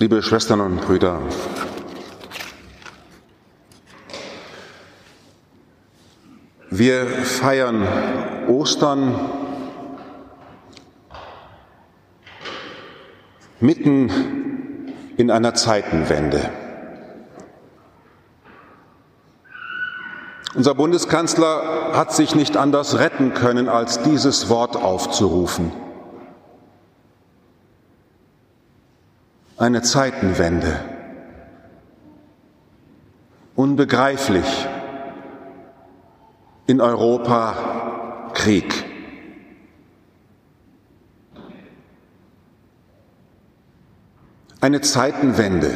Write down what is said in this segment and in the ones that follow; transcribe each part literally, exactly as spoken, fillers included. Liebe Schwestern und Brüder, wir feiern Ostern mitten in einer Zeitenwende. Unser Bundeskanzler hat sich nicht anders retten können, als dieses Wort aufzurufen. Eine Zeitenwende. Unbegreiflich. In Europa Krieg. Eine Zeitenwende.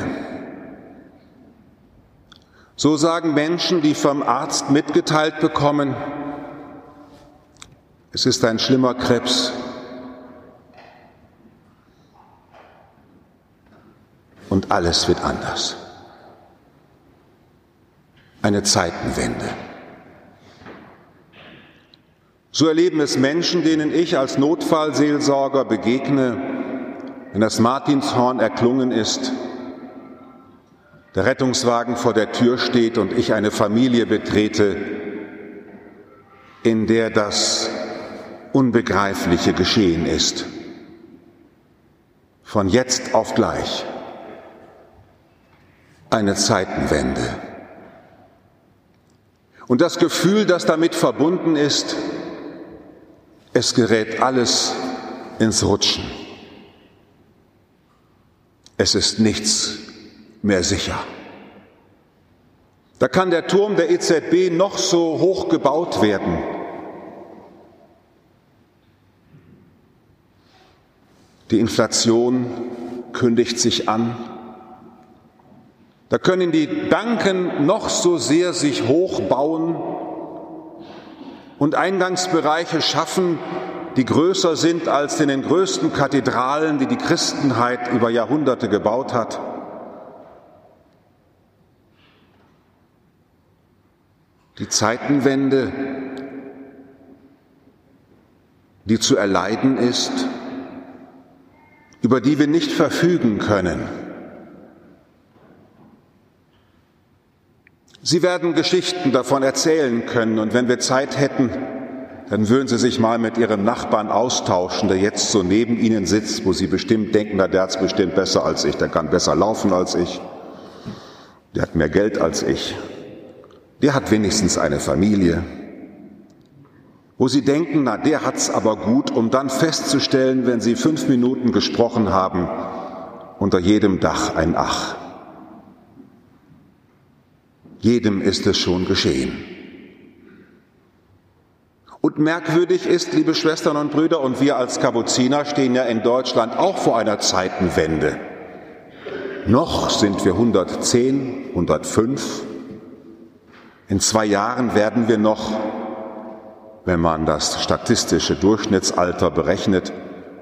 So sagen Menschen, die vom Arzt mitgeteilt bekommen, es ist ein schlimmer Krebs. Und alles wird anders. Eine Zeitenwende. So erleben es Menschen, denen ich als Notfallseelsorger begegne, wenn das Martinshorn erklungen ist, der Rettungswagen vor der Tür steht und ich eine Familie betrete, in der das Unbegreifliche geschehen ist. Von jetzt auf gleich. Eine Zeitenwende. Und das Gefühl, das damit verbunden ist, es gerät alles ins Rutschen. Es ist nichts mehr sicher. Da kann der Turm der E Z B noch so hoch gebaut werden. Die Inflation kündigt sich an. Da können die Banken noch so sehr sich hochbauen und Eingangsbereiche schaffen, die größer sind als in den größten Kathedralen, die die Christenheit über Jahrhunderte gebaut hat. Die Zeitenwende, die zu erleiden ist, über die wir nicht verfügen können. Sie werden Geschichten davon erzählen können, und wenn wir Zeit hätten, dann würden Sie sich mal mit Ihrem Nachbarn austauschen, der jetzt so neben Ihnen sitzt, wo Sie bestimmt denken, na, der hat es bestimmt besser als ich, der kann besser laufen als ich, der hat mehr Geld als ich, der hat wenigstens eine Familie. Wo Sie denken, na, der hat es aber gut, um dann festzustellen, wenn Sie fünf Minuten gesprochen haben, unter jedem Dach ein Ach. Jedem ist es schon geschehen. Und merkwürdig ist, liebe Schwestern und Brüder, und wir als Kapuziner stehen ja in Deutschland auch vor einer Zeitenwende. Noch sind wir hundertzehn, hundertfünf. In zwei Jahren werden wir noch, wenn man das statistische Durchschnittsalter berechnet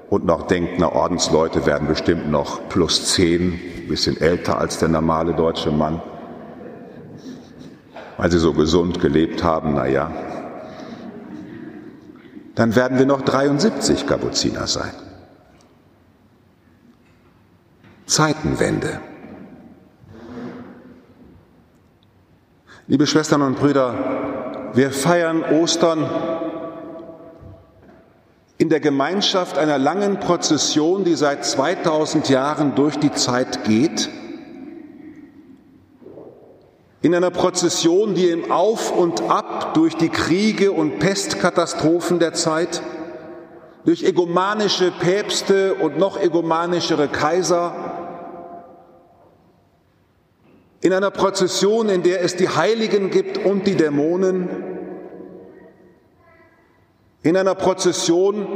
und noch denkt, na, Ordensleute werden bestimmt noch plus zehn, ein bisschen älter als der normale deutsche Mann, weil sie so gesund gelebt haben, naja, dann werden wir noch dreiundsiebzig Kapuziner sein. Zeitenwende. Liebe Schwestern und Brüder, wir feiern Ostern in der Gemeinschaft einer langen Prozession, die seit zweitausend Jahren durch die Zeit geht. In einer Prozession, die im Auf und Ab durch die Kriege und Pestkatastrophen der Zeit, durch egomanische Päpste und noch egomanischere Kaiser, in einer Prozession, in der es die Heiligen gibt und die Dämonen, in einer Prozession,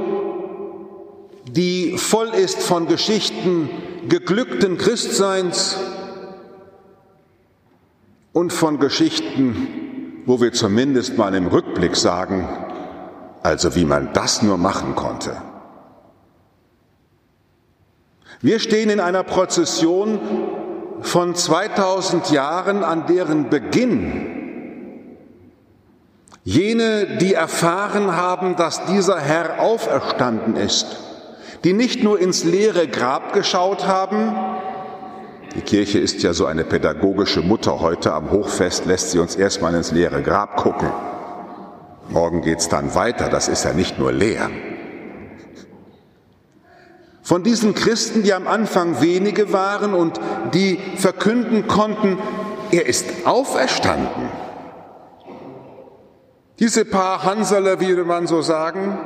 die voll ist von Geschichten geglückten Christseins, und von Geschichten, wo wir zumindest mal im Rückblick sagen, also wie man das nur machen konnte. Wir stehen in einer Prozession von zweitausend Jahren, an deren Beginn jene, die erfahren haben, dass dieser Herr auferstanden ist, die nicht nur ins leere Grab geschaut haben, Die Kirche ist ja so eine pädagogische Mutter. Heute am Hochfest lässt sie uns erstmal ins leere Grab gucken. Morgen geht's dann weiter. Das ist ja nicht nur leer. Von diesen Christen, die am Anfang wenige waren und die verkünden konnten, er ist auferstanden. Diese paar Hanserler, wie man so sagen,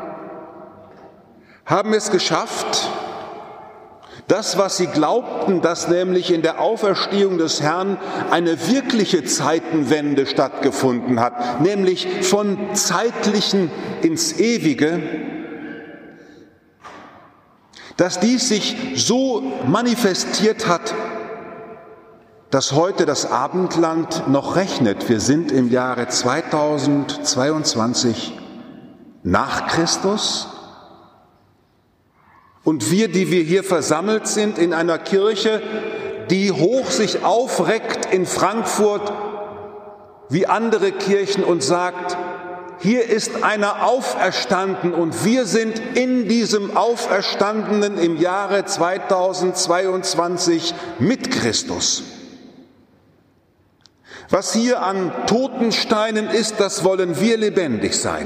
haben es geschafft, das, was sie glaubten, dass nämlich in der Auferstehung des Herrn eine wirkliche Zeitenwende stattgefunden hat, nämlich von Zeitlichen ins Ewige, dass dies sich so manifestiert hat, dass heute das Abendland noch rechnet. Wir sind im Jahre zweitausendzweiundzwanzig nach Christus. Und wir, die wir hier versammelt sind in einer Kirche, die hoch sich aufreckt in Frankfurt wie andere Kirchen und sagt, hier ist einer auferstanden und wir sind in diesem Auferstandenen im Jahre zweitausendzweiundzwanzig mit Christus. Was hier an Totensteinen ist, das wollen wir lebendig sein.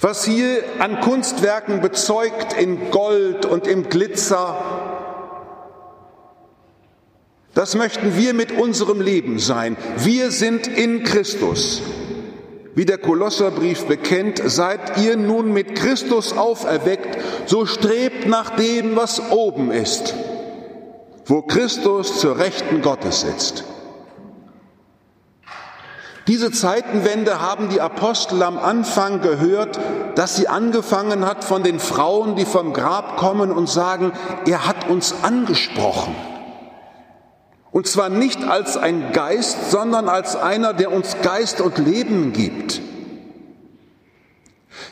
Was hier an Kunstwerken bezeugt in Gold und im Glitzer, das möchten wir mit unserem Leben sein. Wir sind in Christus. Wie der Kolosserbrief bekennt, seid ihr nun mit Christus auferweckt, so strebt nach dem, was oben ist, wo Christus zur Rechten Gottes sitzt. Diese Zeitenwende haben die Apostel am Anfang gehört, dass sie angefangen hat von den Frauen, die vom Grab kommen und sagen, er hat uns angesprochen. Und zwar nicht als ein Geist, sondern als einer, der uns Geist und Leben gibt.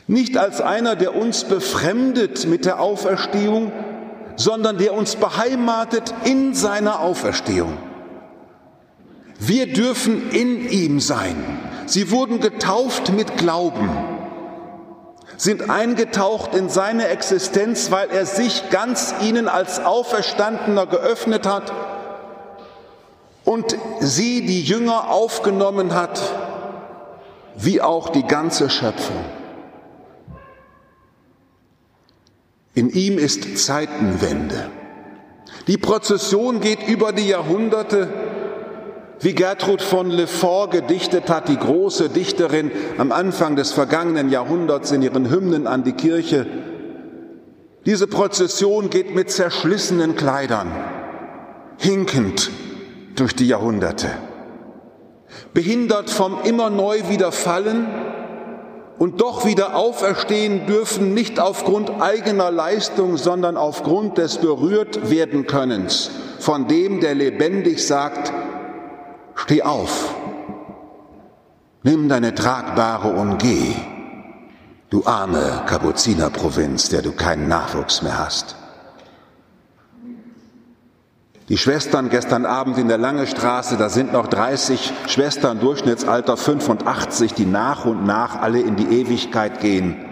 Nicht als einer, der uns befremdet mit der Auferstehung, sondern der uns beheimatet in seiner Auferstehung. Wir dürfen in ihm sein. Sie wurden getauft mit Glauben, sind eingetaucht in seine Existenz, weil er sich ganz ihnen als Auferstandener geöffnet hat und sie, die Jünger, aufgenommen hat, wie auch die ganze Schöpfung. In ihm ist Zeitenwende. Die Prozession geht über die Jahrhunderte. Wie Gertrud von Lefort gedichtet hat, die große Dichterin am Anfang des vergangenen Jahrhunderts in ihren Hymnen an die Kirche. Diese Prozession geht mit zerschlissenen Kleidern, hinkend durch die Jahrhunderte, behindert vom immer neu wieder Fallen und doch wieder auferstehen dürfen, nicht aufgrund eigener Leistung, sondern aufgrund des Berührtwerdenkönnens, von dem, der lebendig sagt, steh auf, nimm deine Tragbare und geh, du arme Kapuzinerprovinz, der du keinen Nachwuchs mehr hast. Die Schwestern gestern Abend in der Lange Straße, da sind noch dreißig Schwestern, Durchschnittsalter fünfundachtzig, die nach und nach alle in die Ewigkeit gehen.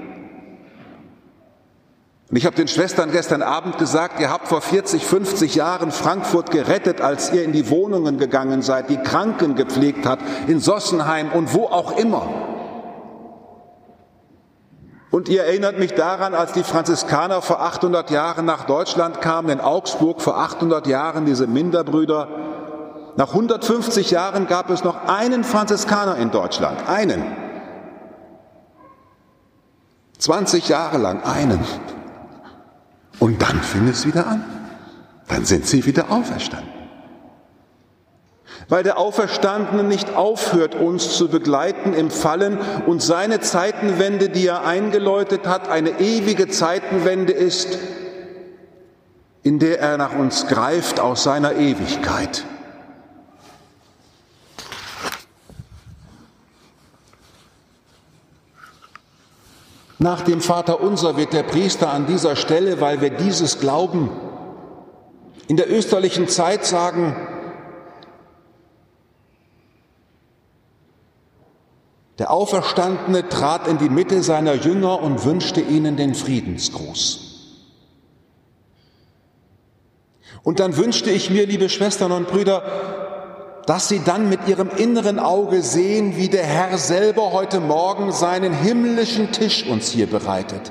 Und ich habe den Schwestern gestern Abend gesagt, ihr habt vor vierzig, fünfzig Jahren Frankfurt gerettet, als ihr in die Wohnungen gegangen seid, die Kranken gepflegt habt, in Sossenheim und wo auch immer. Und ihr erinnert mich daran, als die Franziskaner vor achthundert Jahren nach Deutschland kamen, in Augsburg vor achthundert Jahren, diese Minderbrüder. Nach hundertfünfzig Jahren gab es noch einen Franziskaner in Deutschland, einen. zwanzig Jahre lang einen. Und dann fing es wieder an. Dann sind sie wieder auferstanden. Weil der Auferstandene nicht aufhört, uns zu begleiten im Fallen und seine Zeitenwende, die er eingeläutet hat, eine ewige Zeitenwende ist, in der er nach uns greift aus seiner Ewigkeit. Nach dem Vaterunser wird der Priester an dieser Stelle, weil wir dieses glauben, in der österlichen Zeit sagen, der Auferstandene trat in die Mitte seiner Jünger und wünschte ihnen den Friedensgruß. Und dann wünschte ich mir, liebe Schwestern und Brüder, dass Sie dann mit Ihrem inneren Auge sehen, wie der Herr selber heute Morgen seinen himmlischen Tisch uns hier bereitet.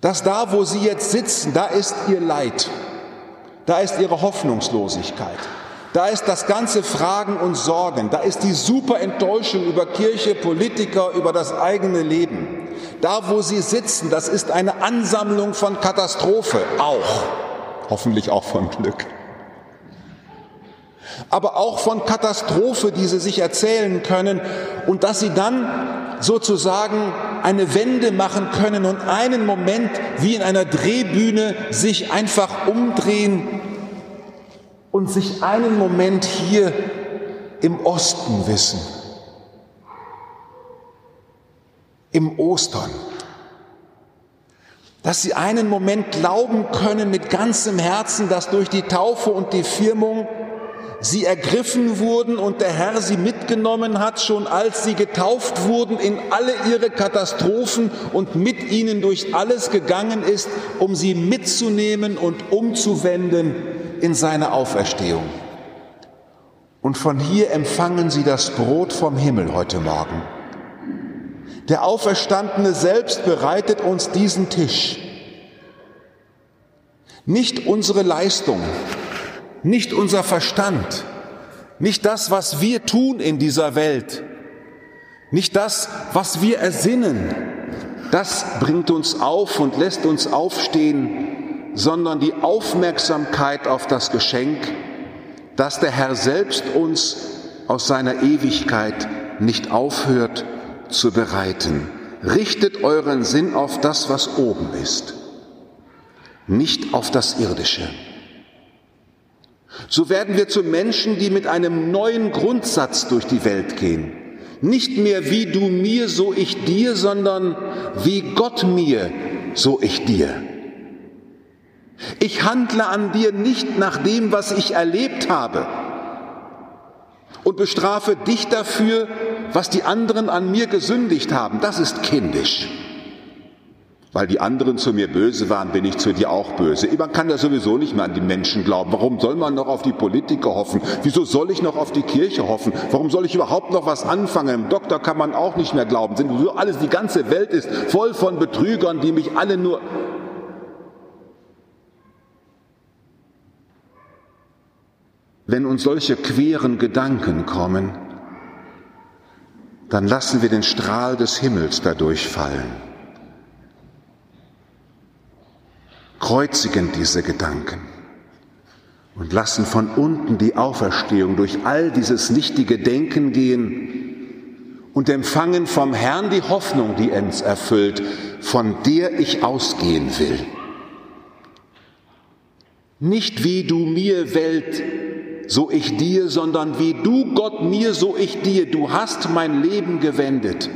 Dass da, wo Sie jetzt sitzen, da ist Ihr Leid, da ist Ihre Hoffnungslosigkeit, da ist das ganze Fragen und Sorgen, da ist die super Enttäuschung über Kirche, Politiker, über das eigene Leben. Da, wo Sie sitzen, das ist eine Ansammlung von Katastrophe, auch, hoffentlich auch von Glück. Aber auch von Katastrophe, die Sie sich erzählen können, und dass Sie dann sozusagen eine Wende machen können und einen Moment wie in einer Drehbühne sich einfach umdrehen und sich einen Moment hier im Osten wissen, im Ostern. Dass Sie einen Moment glauben können mit ganzem Herzen, dass durch die Taufe und die Firmung Sie ergriffen wurden und der Herr Sie mitgenommen hat, schon als Sie getauft wurden, in alle Ihre Katastrophen und mit Ihnen durch alles gegangen ist, um Sie mitzunehmen und umzuwenden in seine Auferstehung. Und von hier empfangen Sie das Brot vom Himmel heute Morgen. Der Auferstandene selbst bereitet uns diesen Tisch. Nicht unsere Leistung, nicht unser Verstand, nicht das, was wir tun in dieser Welt, nicht das, was wir ersinnen, das bringt uns auf und lässt uns aufstehen, sondern die Aufmerksamkeit auf das Geschenk, dass der Herr selbst uns aus seiner Ewigkeit nicht aufhört zu bereiten. Richtet euren Sinn auf das, was oben ist, nicht auf das Irdische. So werden wir zu Menschen, die mit einem neuen Grundsatz durch die Welt gehen. Nicht mehr wie du mir, so ich dir, sondern wie Gott mir, so ich dir. Ich handle an dir nicht nach dem, was ich erlebt habe und bestrafe dich dafür, was die anderen an mir gesündigt haben. Das ist kindisch. Weil die anderen zu mir böse waren, bin ich zu dir auch böse. Man kann ja sowieso nicht mehr an die Menschen glauben. Warum soll man noch auf die Politiker hoffen? Wieso soll ich noch auf die Kirche hoffen? Warum soll ich überhaupt noch was anfangen? Im Doktor kann man auch nicht mehr glauben. Sind so alles, die ganze Welt ist voll von Betrügern, die mich alle nur... Wenn uns solche queren Gedanken kommen, dann lassen wir den Strahl des Himmels dadurch fallen. Kreuzigen diese Gedanken und lassen von unten die Auferstehung durch all dieses nichtige Denken gehen und empfangen vom Herrn die Hoffnung, die uns erfüllt, von der ich ausgehen will. Nicht wie du mir, Welt, so ich dir, sondern wie du, Gott, mir, so ich dir. Du hast mein Leben gewendet.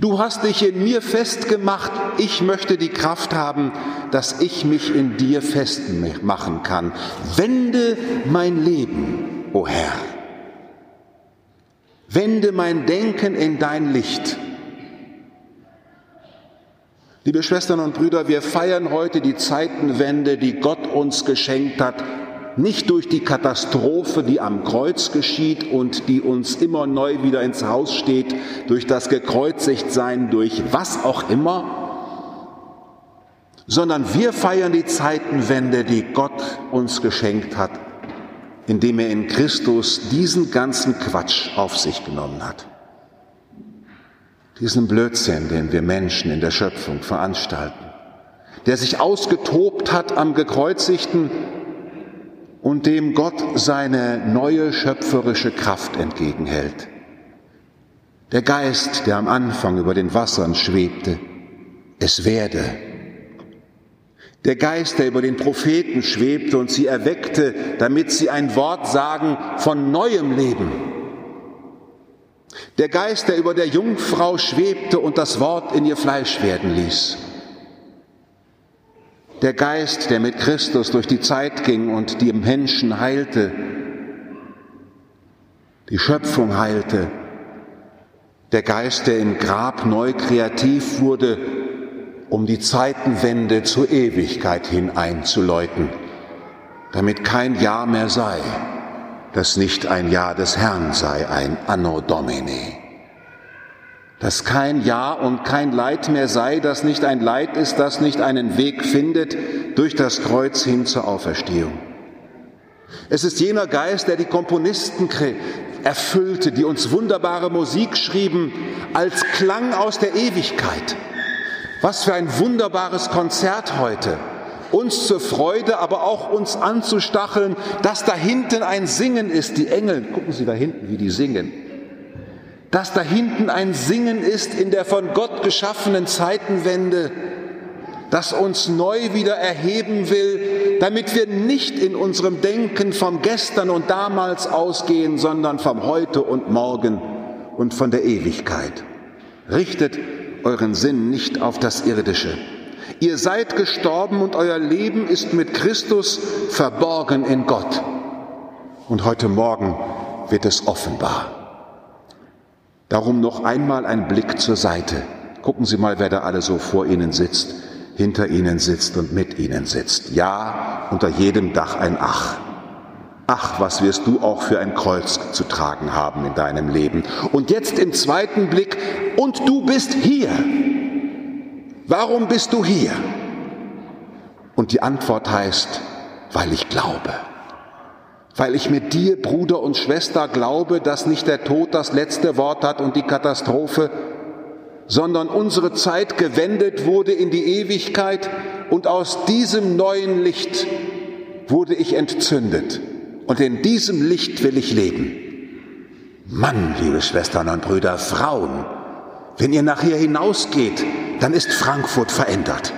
Du hast dich in mir festgemacht, ich möchte die Kraft haben, dass ich mich in dir festmachen kann. Wende mein Leben, o Herr. Wende mein Denken in dein Licht. Liebe Schwestern und Brüder, wir feiern heute die Zeitenwende, die Gott uns geschenkt hat. Nicht durch die Katastrophe, die am Kreuz geschieht und die uns immer neu wieder ins Haus steht, durch das Gekreuzigtsein, durch was auch immer, sondern wir feiern die Zeitenwende, die Gott uns geschenkt hat, indem er in Christus diesen ganzen Quatsch auf sich genommen hat. Diesen Blödsinn, den wir Menschen in der Schöpfung veranstalten, der sich ausgetobt hat am Gekreuzigten, und dem Gott seine neue schöpferische Kraft entgegenhält. Der Geist, der am Anfang über den Wassern schwebte, es werde. Der Geist, der über den Propheten schwebte und sie erweckte, damit sie ein Wort sagen von neuem Leben. Der Geist, der über der Jungfrau schwebte und das Wort in ihr Fleisch werden ließ. Der Geist, der mit Christus durch die Zeit ging und die Menschen heilte, die Schöpfung heilte. Der Geist, der im Grab neu kreativ wurde um die Zeitenwende zur Ewigkeit hin einzuläuten, damit kein Jahr mehr sei, das nicht ein Jahr des Herrn sei, ein Anno Domini. Dass kein Jahr und kein Leid mehr sei, das nicht ein Leid ist, das nicht einen Weg findet durch das Kreuz hin zur Auferstehung. Es ist jener Geist, der die Komponisten erfüllte, die uns wunderbare Musik schrieben, als Klang aus der Ewigkeit. Was für ein wunderbares Konzert heute, uns zur Freude, aber auch uns anzustacheln, dass da hinten ein Singen ist, die Engel, gucken Sie da hinten, wie die singen, dass da hinten ein Singen ist in der von Gott geschaffenen Zeitenwende, das uns neu wieder erheben will, damit wir nicht in unserem Denken vom Gestern und damals ausgehen, sondern vom Heute und Morgen und von der Ewigkeit. Richtet euren Sinn nicht auf das Irdische. Ihr seid gestorben und euer Leben ist mit Christus verborgen in Gott. Und heute Morgen wird es offenbar. Darum noch einmal ein Blick zur Seite. Gucken Sie mal, wer da alle so vor Ihnen sitzt, hinter Ihnen sitzt und mit Ihnen sitzt. Ja, unter jedem Dach ein Ach. Ach, was wirst du auch für ein Kreuz zu tragen haben in deinem Leben. Und jetzt im zweiten Blick, und du bist hier. Warum bist du hier? Und die Antwort heißt, weil ich glaube. Weil ich mit dir, Bruder und Schwester, glaube, dass nicht der Tod das letzte Wort hat und die Katastrophe, sondern unsere Zeit gewendet wurde in die Ewigkeit und aus diesem neuen Licht wurde ich entzündet. Und in diesem Licht will ich leben. Mann, liebe Schwestern und Brüder, Frauen, wenn ihr nachher hinausgeht, dann ist Frankfurt verändert.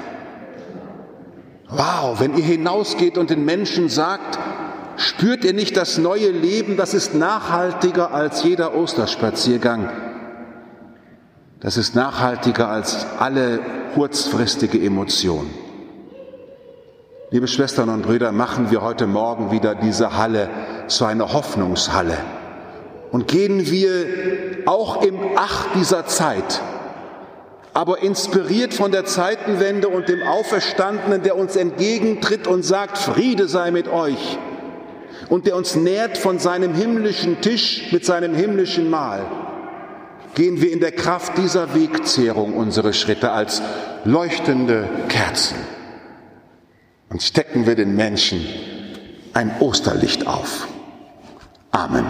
Wow, wenn ihr hinausgeht und den Menschen sagt, spürt ihr nicht das neue Leben, das ist nachhaltiger als jeder Osterspaziergang. Das ist nachhaltiger als alle kurzfristige Emotion. Liebe Schwestern und Brüder, machen wir heute Morgen wieder diese Halle zu einer Hoffnungshalle. Und gehen wir auch im Ach dieser Zeit, aber inspiriert von der Zeitenwende und dem Auferstandenen, der uns entgegentritt und sagt, Friede sei mit euch. Und der uns nährt von seinem himmlischen Tisch mit seinem himmlischen Mahl, gehen wir in der Kraft dieser Wegzehrung unsere Schritte als leuchtende Kerzen und stecken wir den Menschen ein Osterlicht auf. Amen.